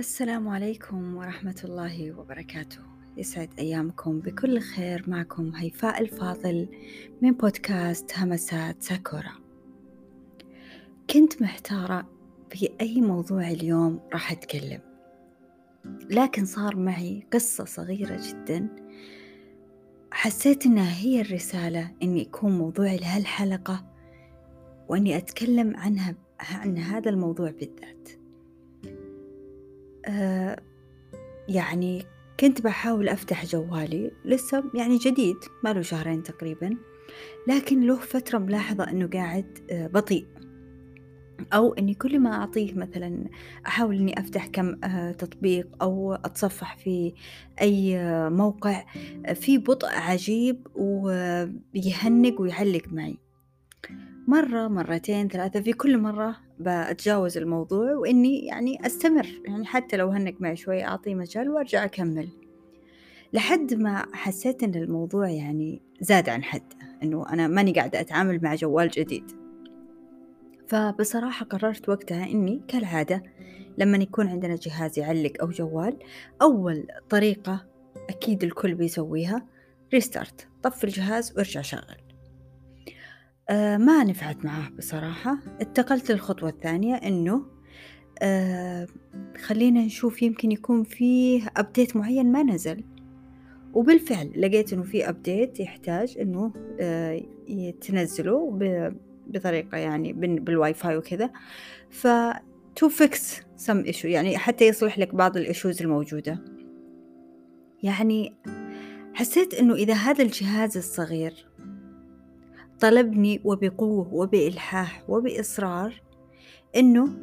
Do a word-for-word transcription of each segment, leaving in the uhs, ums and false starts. السلام عليكم ورحمة الله وبركاته. يسعد أيامكم بكل خير. معكم هيفاء الفاضل من بودكاست همسات ساكورا. كنت محتارة في أي موضوع اليوم راح أتكلم، لكن صار معي قصة صغيرة جدا حسيت أنها هي الرسالة، أني يكون موضوعي لهالحلقة وأني أتكلم عنها عن هذا الموضوع بالذات. أه يعني كنت بحاول أفتح جوالي، لسه يعني جديد ما له شهرين تقريبا، لكن له فترة ملاحظة أنه قاعد أه بطيء، أو أني كل ما أعطيه مثلا أحاول أني أفتح كم أه تطبيق أو أتصفح في أي أه موقع، أه في بطء عجيب ويهنق ويعلق معي مرة مرتين ثلاثة. في كل مرة بأتجاوز الموضوع وإني يعني أستمر، يعني حتى لو هنك معي شوي أعطيه مجال وأرجع أكمل، لحد ما حسيت إن الموضوع يعني زاد عن حد، إنه أنا ماني قاعدة أتعامل مع جوال جديد. فبصراحة قررت وقتها إني كالعادة لما يكون عندنا جهاز يعلق أو جوال، أول طريقة أكيد الكل بيسويها ريستارت، طفي الجهاز وارجع شغل. أه ما نفعت معاه بصراحة. اتقلت للخطوة الثانية، إنه أه خلينا نشوف يمكن يكون فيه أبديت معين ما نزل، وبالفعل لقيت إنه فيه أبديت يحتاج إنه أه يتنزله بطريقة يعني بالواي فاي وكذا، فتو فيكس سم إيشو، يعني حتى يصلح لك بعض الإيشوز الموجودة. يعني حسيت إنه إذا هذا الجهاز الصغير طلبني وبقوة وبإلحاح وبإصرار إنه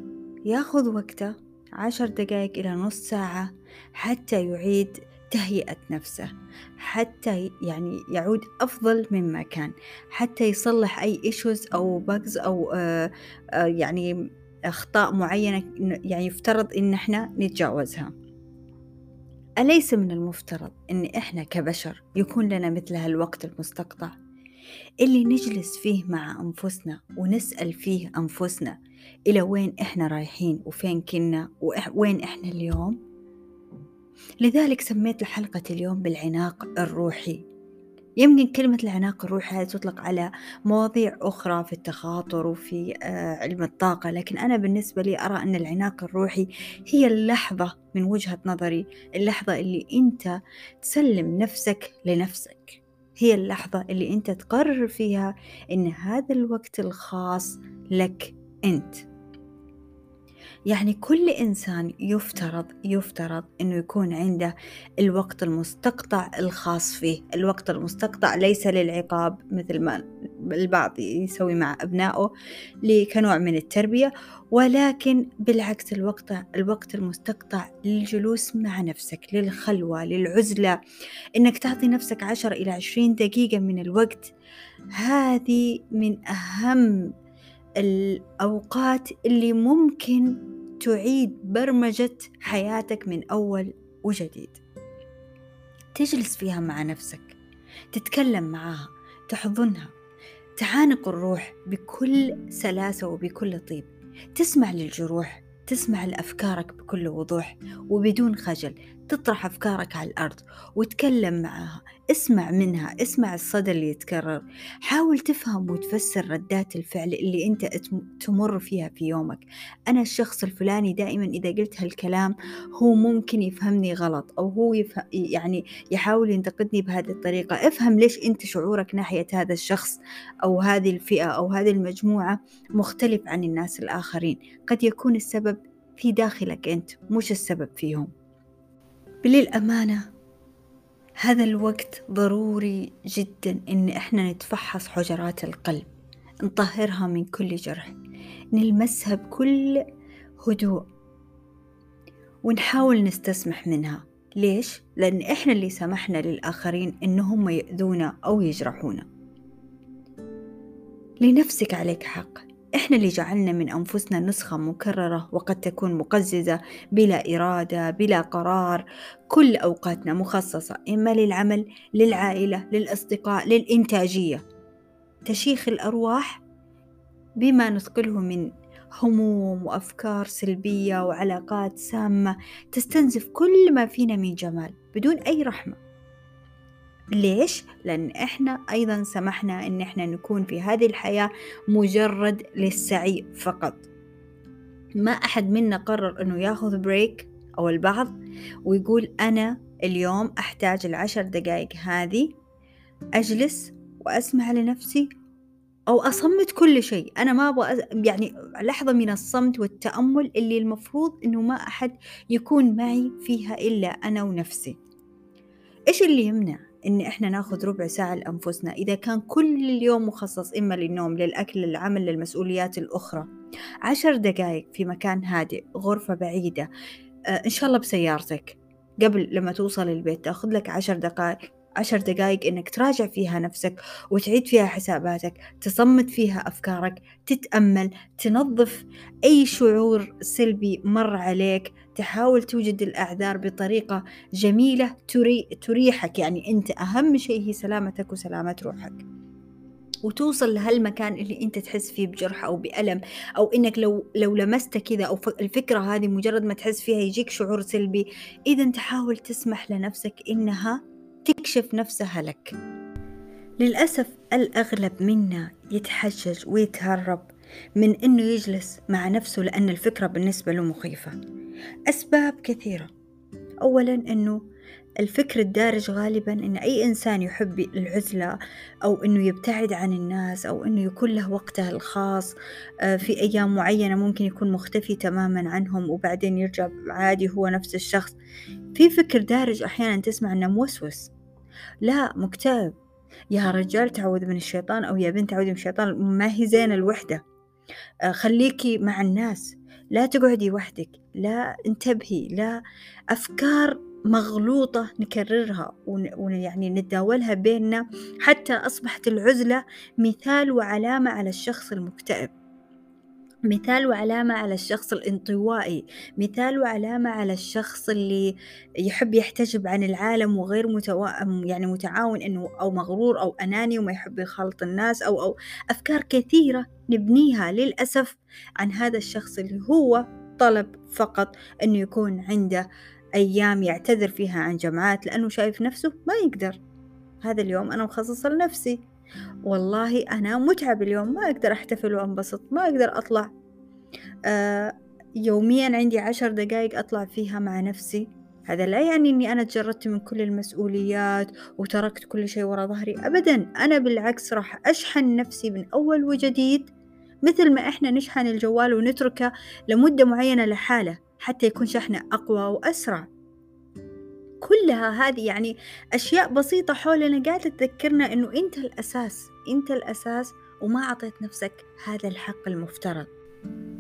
ياخذ وقته عشر دقائق إلى نص ساعة حتى يعيد تهيئة نفسه، حتى يعني يعود أفضل مما كان، حتى يصلح أي إيشوز أو باجز أو آآ آآ يعني أخطاء معينة يعني يفترض إن إحنا نتجاوزها. أليس من المفترض إن إحنا كبشر يكون لنا مثل هالوقت المستقطع اللي نجلس فيه مع أنفسنا ونسأل فيه أنفسنا إلى وين إحنا رايحين وفين كنا ووين إحنا اليوم؟ لذلك سميت الحلقة اليوم بالعناق الروحي. يمكن كلمة العناق الروحي هذه تطلق على مواضيع أخرى في التخاطر وفي علم الطاقة، لكن أنا بالنسبة لي أرى أن العناق الروحي هي اللحظة، من وجهة نظري اللحظة اللي أنت تسلم نفسك لنفسك، هي اللحظة اللي أنت تقرر فيها إن هذا الوقت الخاص لك أنت. يعني كل إنسان يفترض يفترض إنه يكون عنده الوقت المستقطع الخاص فيه. الوقت المستقطع ليس للعقاب مثل ما البعض يسوي مع أبنائه كنوع من التربية، ولكن بالعكس الوقت الوقت المستقطع للجلوس مع نفسك، للخلوة، للعزلة، إنك تعطي نفسك عشر إلى عشرين دقيقة من الوقت. هذه من أهم الأوقات اللي ممكن تعيد برمجة حياتك من أول وجديد. تجلس فيها مع نفسك، تتكلم معها، تحضنها، تعانق الروح بكل سلاسة وبكل طيب، تسمع للجروح، تسمع لأفكارك بكل وضوح وبدون خجل، تطرح أفكارك على الأرض وتكلم معها، اسمع منها، اسمع الصدى اللي يتكرر، حاول تفهم وتفسر ردات الفعل اللي أنت تمر فيها في يومك. أنا الشخص الفلاني دائما إذا قلت هالكلام هو ممكن يفهمني غلط، أو هو يفهم يعني يحاول ينتقدني بهذه الطريقة. افهم ليش أنت شعورك ناحية هذا الشخص أو هذه الفئة أو هذه المجموعة مختلف عن الناس الآخرين. قد يكون السبب في داخلك أنت، مش السبب فيهم. للأمانة هذا الوقت ضروري جدا إن إحنا نتفحص حجرات القلب، نطهرها من كل جرح، نلمسها بكل هدوء، ونحاول نستسمح منها. ليش؟ لأن إحنا اللي سمحنا للآخرين إنهم يؤذونا أو يجرحونا. لنفسك عليك حق، إحنا اللي جعلنا من أنفسنا نسخة مكررة وقد تكون مقززة بلا إرادة بلا قرار. كل أوقاتنا مخصصة إما للعمل، للعائلة، للأصدقاء، للإنتاجية، تشيخ الأرواح بما نثقله من هموم وأفكار سلبية وعلاقات سامة تستنزف كل ما فينا من جمال بدون أي رحمة. ليش؟ لأن إحنا أيضا سمحنا أن إحنا نكون في هذه الحياة مجرد للسعي فقط. ما أحد منا قرر أنه ياخذ بريك أو البعض ويقول أنا اليوم أحتاج العشر دقائق هذه أجلس وأسمع لنفسي أو أصمت كل شيء. أنا ما أبغى أز... يعني لحظة من الصمت والتأمل اللي المفروض أنه ما أحد يكون معي فيها إلا أنا ونفسي. إيش اللي يمنع إن إحنا ناخذ ربع ساعة لأنفسنا إذا كان كل اليوم مخصص إما للنوم، للأكل، للعمل، للمسؤوليات الأخرى؟ عشر دقائق في مكان هادئ، غرفة بعيدة، آه إن شاء الله بسيارتك، قبل لما توصل البيت تأخذ لك عشر دقائق عشر دقائق إنك تراجع فيها نفسك وتعيد فيها حساباتك، تصمت فيها أفكارك، تتأمل، تنظف أي شعور سلبي مر عليك، تحاول توجد الأعذار بطريقة جميلة تري... تريحك. يعني أنت أهم شيء هي سلامتك وسلامة روحك، وتوصل لهالمكان اللي أنت تحس فيه بجرح أو بألم، أو إنك لو, لو لمست كذا أو الفكرة هذه مجرد ما تحس فيها يجيك شعور سلبي. إذن تحاول تسمح لنفسك إنها تكشف نفسها لك. للأسف الأغلب منا يتحجج ويتهرب من أنه يجلس مع نفسه لأن الفكرة بالنسبة له مخيفة. أسباب كثيرة. أولا أنه الفكر الدارج غالبا أن أي إنسان يحب العزلة أو أنه يبتعد عن الناس أو أنه يكون له وقته الخاص في أيام معينة ممكن يكون مختفي تماما عنهم وبعدين يرجع عادي هو نفس الشخص. في فكر دارج أحيانا تسمع أنه موسوس، لا مكتئب، يا رجال تعوذ من الشيطان أو يا بنت تعوذ من الشيطان، ما هي زين الوحدة، خليكي مع الناس، لا تقعدي وحدك، لا انتبهي، لا. أفكار مغلوطة نكررها ويعني نتداولها بيننا حتى أصبحت العزلة مثال وعلامة على الشخص المكتئب، مثال وعلامة على الشخص الانطوائي، مثال وعلامة على الشخص اللي يحب يحتجب عن العالم وغير متوا... يعني متعاون إنه أو مغرور أو أناني وما يحب يخالط الناس أو أو أفكار كثيرة نبنيها للأسف عن هذا الشخص اللي هو طلب فقط إنه يكون عنده أيام يعتذر فيها عن جماعات لأنه شايف نفسه ما يقدر. هذا اليوم أنا مخصصة لنفسي، والله أنا متعب اليوم، ما أقدر أحتفل وأنبسط، ما أقدر أطلع. آه يوميا عندي عشر دقائق أطلع فيها مع نفسي. هذا لا يعني أني أنا تجردت من كل المسؤوليات وتركت كل شيء وراء ظهري، أبدا. أنا بالعكس راح أشحن نفسي من أول وجديد، مثل ما إحنا نشحن الجوال ونتركه لمدة معينة لحاله حتى يكون شحنه أقوى وأسرع. كلها هذه يعني أشياء بسيطة حولنا قاعدة تذكرنا أنه أنت الأساس، أنت الأساس وما أعطيت نفسك هذا الحق المفترض.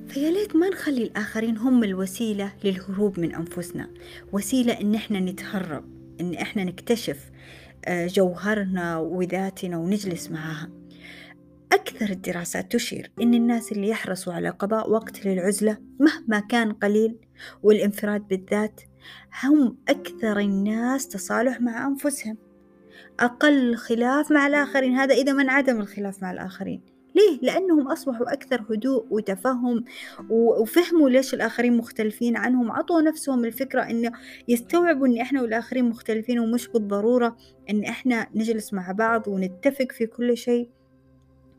فيا ليت ما نخلي الآخرين هم الوسيلة للهروب من أنفسنا، وسيلة أن إحنا نتهرب، أن إحنا نكتشف جوهرنا وذاتنا ونجلس معها. أكثر الدراسات تشير أن الناس اللي يحرصوا على قضاء وقت للعزلة مهما كان قليل والانفراد بالذات هم أكثر الناس تصالح مع أنفسهم، أقل خلاف مع الآخرين. هذا إذا ما انعدم الخلاف مع الآخرين. ليه؟ لأنهم أصبحوا أكثر هدوء وتفهم وفهموا ليش الآخرين مختلفين عنهم، عطوا نفسهم الفكرة أن يستوعبوا أن إحنا والآخرين مختلفين ومش بالضرورة أن إحنا نجلس مع بعض ونتفق في كل شيء.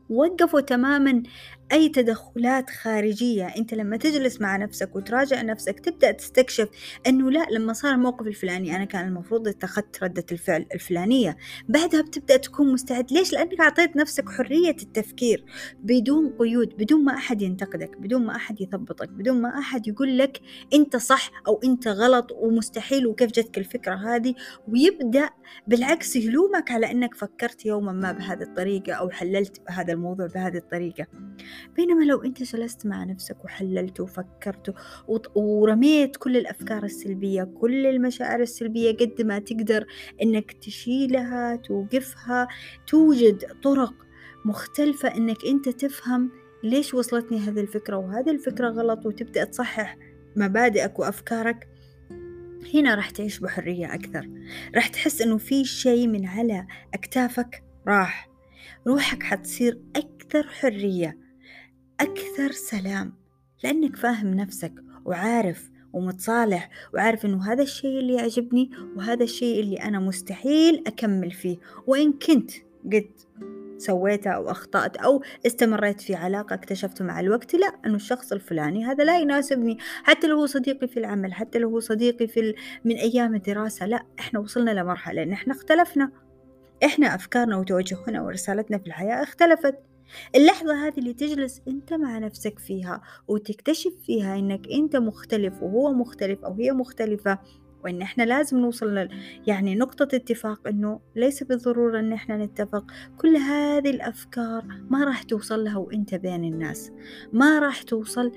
وقفوا تماما أي تدخلات خارجية. أنت لما تجلس مع نفسك وتراجع نفسك تبدأ تستكشف أنه لا، لما صار الموقف الفلاني أنا كان المفروض اتخذت ردة الفعل الفلانية، بعدها بتبدأ تكون مستعد. ليش؟ لأنك أعطيت نفسك حرية التفكير بدون قيود، بدون ما أحد ينتقدك، بدون ما أحد يثبطك، بدون ما أحد يقول لك أنت صح أو أنت غلط ومستحيل وكيف جتك الفكرة هذه. ويبدأ بالعكس يلومك على أنك فكرت يوما ما بهذه الطريقة أو حللت هذا الموضوع بهذه الطريقة. بينما لو أنت جلست مع نفسك وحللت وفكرت ورميت كل الأفكار السلبية، كل المشاعر السلبية قد ما تقدر أنك تشيلها، توقفها، توجد طرق مختلفة أنك أنت تفهم ليش وصلتني هذه الفكرة وهذه الفكرة غلط، وتبدأ تصحح مبادئك وأفكارك. هنا راح تعيش بحرية أكثر، راح تحس أنه في شيء من على أكتافك راح، روحك حتصير أكثر حرية، أكثر سلام، لأنك فاهم نفسك وعارف ومتصالح وعارف إنه هذا الشيء اللي يعجبني وهذا الشيء اللي أنا مستحيل أكمل فيه، وإن كنت قد سويته أو أخطأت أو استمريت في علاقة اكتشفت مع الوقت لا أنه الشخص الفلاني هذا لا يناسبني، حتى لو هو صديقي في العمل، حتى لو هو صديقي في ال... من أيام الدراسة. لا، إحنا وصلنا لمرحلة إن إحنا اختلفنا، إحنا أفكارنا وتوجهنا ورسالتنا في الحياة اختلفت. اللحظة هذه اللي تجلس أنت مع نفسك فيها وتكتشف فيها أنك أنت مختلف وهو مختلف أو هي مختلفة، وإن إحنا لازم نوصل يعني نقطة اتفاق إنه ليس بالضرورة إن إحنا نتفق. كل هذه الأفكار ما راح توصل لها وإنت بين الناس، ما راح توصل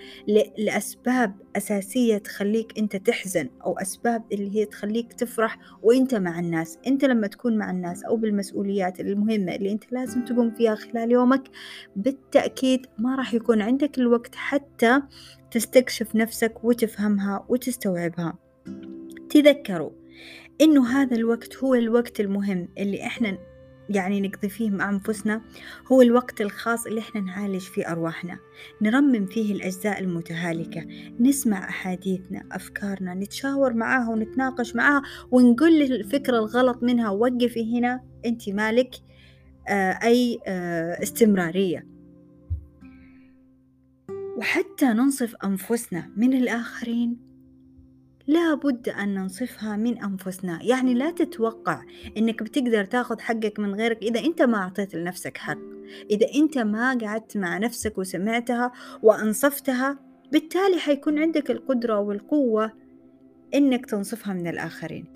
لأسباب أساسية تخليك أنت تحزن أو أسباب اللي هي تخليك تفرح وإنت مع الناس. أنت لما تكون مع الناس أو بالمسؤوليات المهمة اللي أنت لازم تقوم فيها خلال يومك، بالتأكيد ما راح يكون عندك الوقت حتى تستكشف نفسك وتفهمها وتستوعبها. تذكروا إنه هذا الوقت هو الوقت المهم اللي إحنا يعني نقضي فيه مع أنفسنا، هو الوقت الخاص اللي إحنا نعالج فيه أرواحنا، نرمم فيه الأجزاء المتهالكة، نسمع أحاديثنا، أفكارنا، نتشاور معاها ونتناقش معاها ونقول الفكرة الغلط منها وقفي هنا، أنت مالك أي استمرارية. وحتى ننصف أنفسنا من الآخرين لا بد أن ننصفها من أنفسنا. يعني لا تتوقع أنك بتقدر تأخذ حقك من غيرك إذا أنت ما أعطيت لنفسك حق، إذا أنت ما قعدت مع نفسك وسمعتها وأنصفتها، بالتالي حيكون عندك القدرة والقوة أنك تنصفها من الآخرين.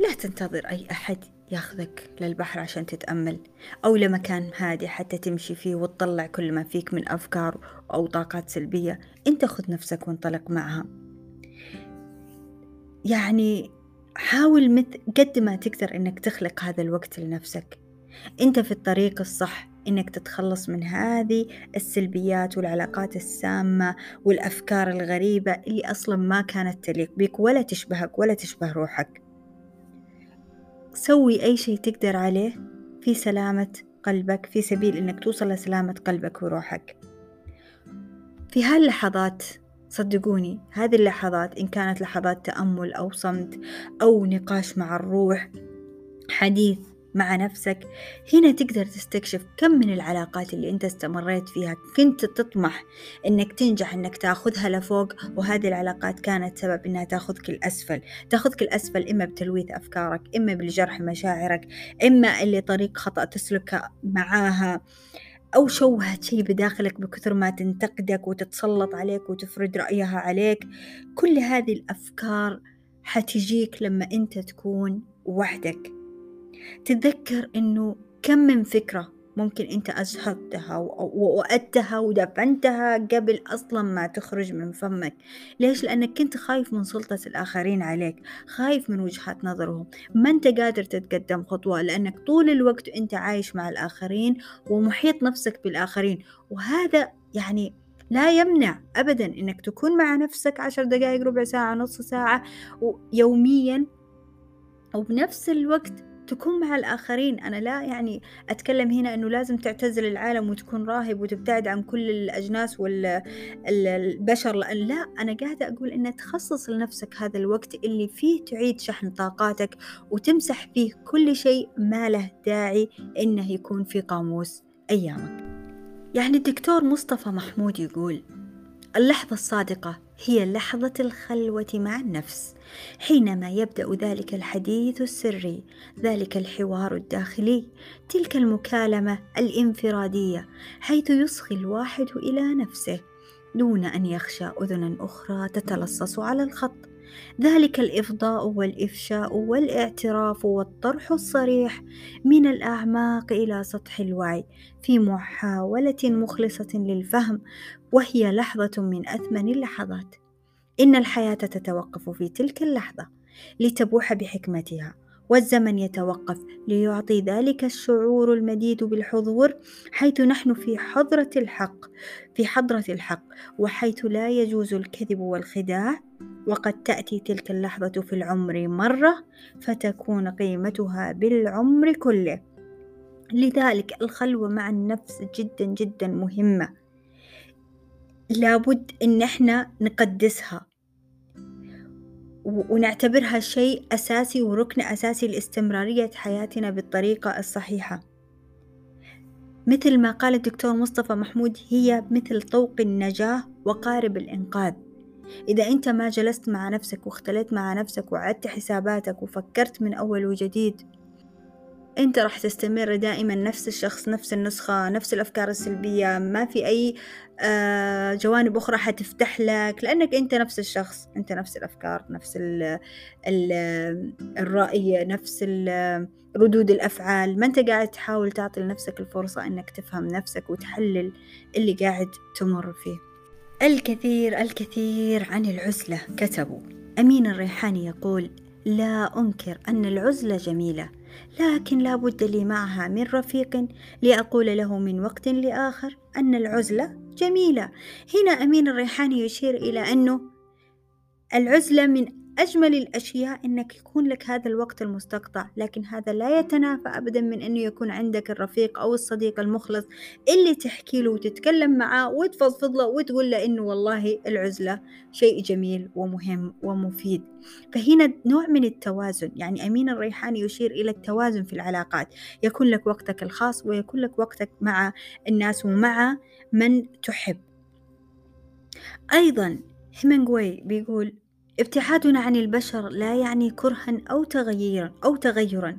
لا تنتظر أي أحد ياخذك للبحر عشان تتأمل، أو لمكان هادي حتى تمشي فيه وتطلع كل ما فيك من أفكار أو طاقات سلبية. أنت خذ نفسك وانطلق معها. يعني حاول مثل قد ما تقدر إنك تخلق هذا الوقت لنفسك. أنت في الطريق الصح إنك تتخلص من هذه السلبيات والعلاقات السامة والأفكار الغريبة اللي أصلا ما كانت تليق بك ولا تشبهك ولا تشبه روحك. سوي أي شيء تقدر عليه في سلامة قلبك، في سبيل إنك توصل لسلامة قلبك وروحك. في هاللحظات صدقوني، هذه اللحظات إن كانت لحظات تأمل أو صمت أو نقاش مع الروح، حديث مع نفسك، هنا تقدر تستكشف كم من العلاقات اللي أنت استمريت فيها كنت تطمح أنك تنجح أنك تأخذها لفوق، وهذه العلاقات كانت سبب أنها تأخذك الأسفل تأخذك الأسفل إما بتلويث أفكارك، إما بالجرح مشاعرك، إما اللي طريق خطأ تسلك معاها، أو شوهت شيء بداخلك بكثر ما تنتقدك وتتسلط عليك وتفرض رأيها عليك. كل هذه الأفكار حتجيك لما أنت تكون وحدك. تتذكر أنه كم من فكرة ممكن أنت أزهدتها ووأتها ودفنتها قبل أصلا ما تخرج من فمك. ليش؟ لأنك كنت خايف من سلطة الآخرين عليك، خايف من وجهات نظرهم، ما أنت قادر تتقدم خطوة لأنك طول الوقت أنت عايش مع الآخرين ومحيط نفسك بالآخرين. وهذا يعني لا يمنع أبدا أنك تكون مع نفسك عشر دقائق، ربع ساعة، نص ساعة يوميا، وبنفس الوقت تكون مع الآخرين. أنا لا يعني أتكلم هنا أنه لازم تعتزل العالم وتكون راهب وتبتعد عن كل الأجناس والبشر، لأن لا، أنا قاعدة أقول أن تخصص لنفسك هذا الوقت اللي فيه تعيد شحن طاقاتك وتمسح فيه كل شيء ما له داعي أنه يكون في قاموس أيامك. يعني الدكتور مصطفى محمود يقول: اللحظة الصادقة هي لحظة الخلوة مع النفس، حينما يبدأ ذلك الحديث السري، ذلك الحوار الداخلي، تلك المكالمة الانفرادية، حيث يصغي الواحد إلى نفسه دون أن يخشى أذنا أخرى تتلصص على الخط. ذلك الإفضاء والإفشاء والاعتراف والطرح الصريح من الأعماق إلى سطح الوعي في محاولة مخلصة للفهم، وهي لحظة من أثمن اللحظات. إن الحياة تتوقف في تلك اللحظة لتبوح بحكمتها، والزمن يتوقف ليعطي ذلك الشعور المديد بالحضور، حيث نحن في حضرة الحق في حضرة الحق وحيث لا يجوز الكذب والخداع. وقد تأتي تلك اللحظة في العمر مرة فتكون قيمتها بالعمر كله. لذلك الخلوة مع النفس جدا جدا مهمة. لابد إن إحنا نقدسها ونعتبرها شيء أساسي وركن أساسي لاستمرارية حياتنا بالطريقة الصحيحة. مثل ما قال الدكتور مصطفى محمود، هي مثل طوق النجاة وقارب الإنقاذ. إذا أنت ما جلست مع نفسك واختلت مع نفسك وعدت حساباتك وفكرت من أول وجديد، أنت راح تستمر دائما نفس الشخص، نفس النسخة، نفس الأفكار السلبية. ما في أي جوانب أخرى حتفتح لك، لأنك أنت نفس الشخص، أنت نفس الأفكار، نفس الرأي، نفس ردود الأفعال. ما أنت قاعد تحاول تعطي لنفسك الفرصة أنك تفهم نفسك وتحلل اللي قاعد تمر فيه. الكثير الكثير عن العزلة كتبوا. أمين الريحاني يقول: لا أنكر أن العزلة جميلة، لكن لا بد لي معها من رفيق لأقول له من وقت لآخر أن العزلة جميلة. هنا أمين الريحاني يشير إلى أنه العزلة من أجمل الأشياء أنك يكون لك هذا الوقت المستقطع، لكن هذا لا يتنافى أبدا من أنه يكون عندك الرفيق أو الصديق المخلص اللي تحكي له وتتكلم معه وتفضفض له وتقول له أنه والله العزلة شيء جميل ومهم ومفيد. فهنا نوع من التوازن، يعني أمين الريحاني يشير إلى التوازن في العلاقات، يكون لك وقتك الخاص ويكون لك وقتك مع الناس ومع من تحب. أيضا همنغوي بيقول: ابتعادنا عن البشر لا يعني كرها أو تغييرا أو تغيرا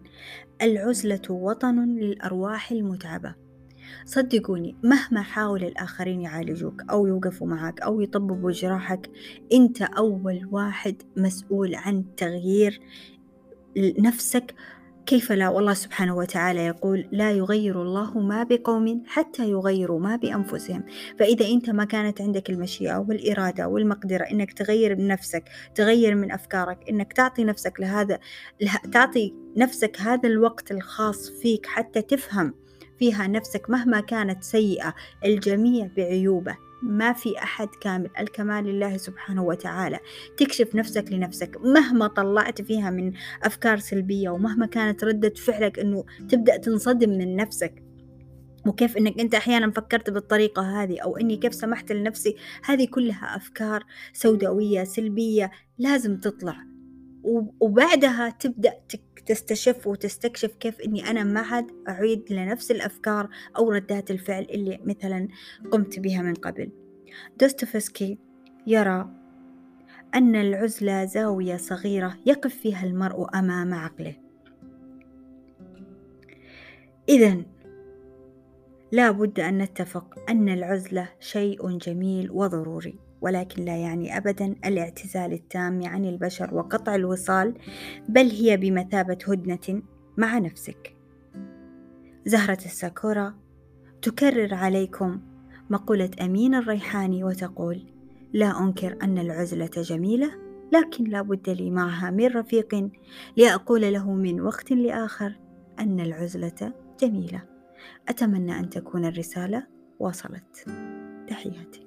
العزلة وطن للأرواح المتعبة. صدقوني مهما حاول الآخرين يعالجوك أو يوقفوا معك أو يطببوا جراحك، أنت أول واحد مسؤول عن تغيير نفسك. كيف لا، والله سبحانه وتعالى يقول: لا يغير الله ما بقوم حتى يغيروا ما بأنفسهم. فإذا أنت ما كانت عندك المشيئة والإرادة والمقدرة إنك تغير من نفسك، تغير من أفكارك، إنك تعطي نفسك لهذا تعطي نفسك هذا الوقت الخاص فيك حتى تفهم فيها نفسك، مهما كانت سيئة، الجميع بعيوبه، ما في أحد كامل، الكمال لله سبحانه وتعالى. تكشف نفسك لنفسك مهما طلعت فيها من أفكار سلبية ومهما كانت ردة فعلك، أنه تبدأ تنصدم من نفسك، وكيف أنك أنت أحيانا فكرت بالطريقة هذه، أو أني كيف سمحت لنفسي. هذه كلها أفكار سوداوية سلبية لازم تطلع، وبعدها تبدأ تستشف وتستكشف كيف أني أنا ما عاد أعيد لنفس الأفكار أو ردات الفعل اللي مثلا قمت بها من قبل. دوستوفيسكي يرى أن العزلة زاوية صغيرة يقف فيها المرء أمام عقله. إذن لا بد أن نتفق أن العزلة شيء جميل وضروري، ولكن لا يعني أبدا الاعتزال التام عن البشر وقطع الوصال، بل هي بمثابة هدنة مع نفسك. زهرة الساكورا تكرر عليكم مقولة أمين الريحاني وتقول: لا أنكر أن العزلة جميلة، لكن لا بد لي معها من رفيق لأقول له من وقت لآخر أن العزلة جميلة. أتمنى أن تكون الرسالة وصلت. تحياتي.